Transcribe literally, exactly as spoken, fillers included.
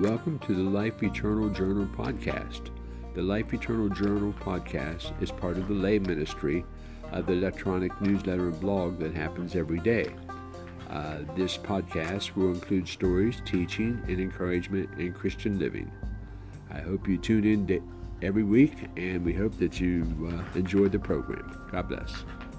Welcome to the Life Eternal Journal Podcast. The Life Eternal Journal Podcast is part of the L E J ministry of the electronic newsletter and blog that happens every day. Uh, this podcast will include stories, teaching, and encouragement in Christian living. I hope you tune in every week, and we hope that you uh, enjoy the program. God bless.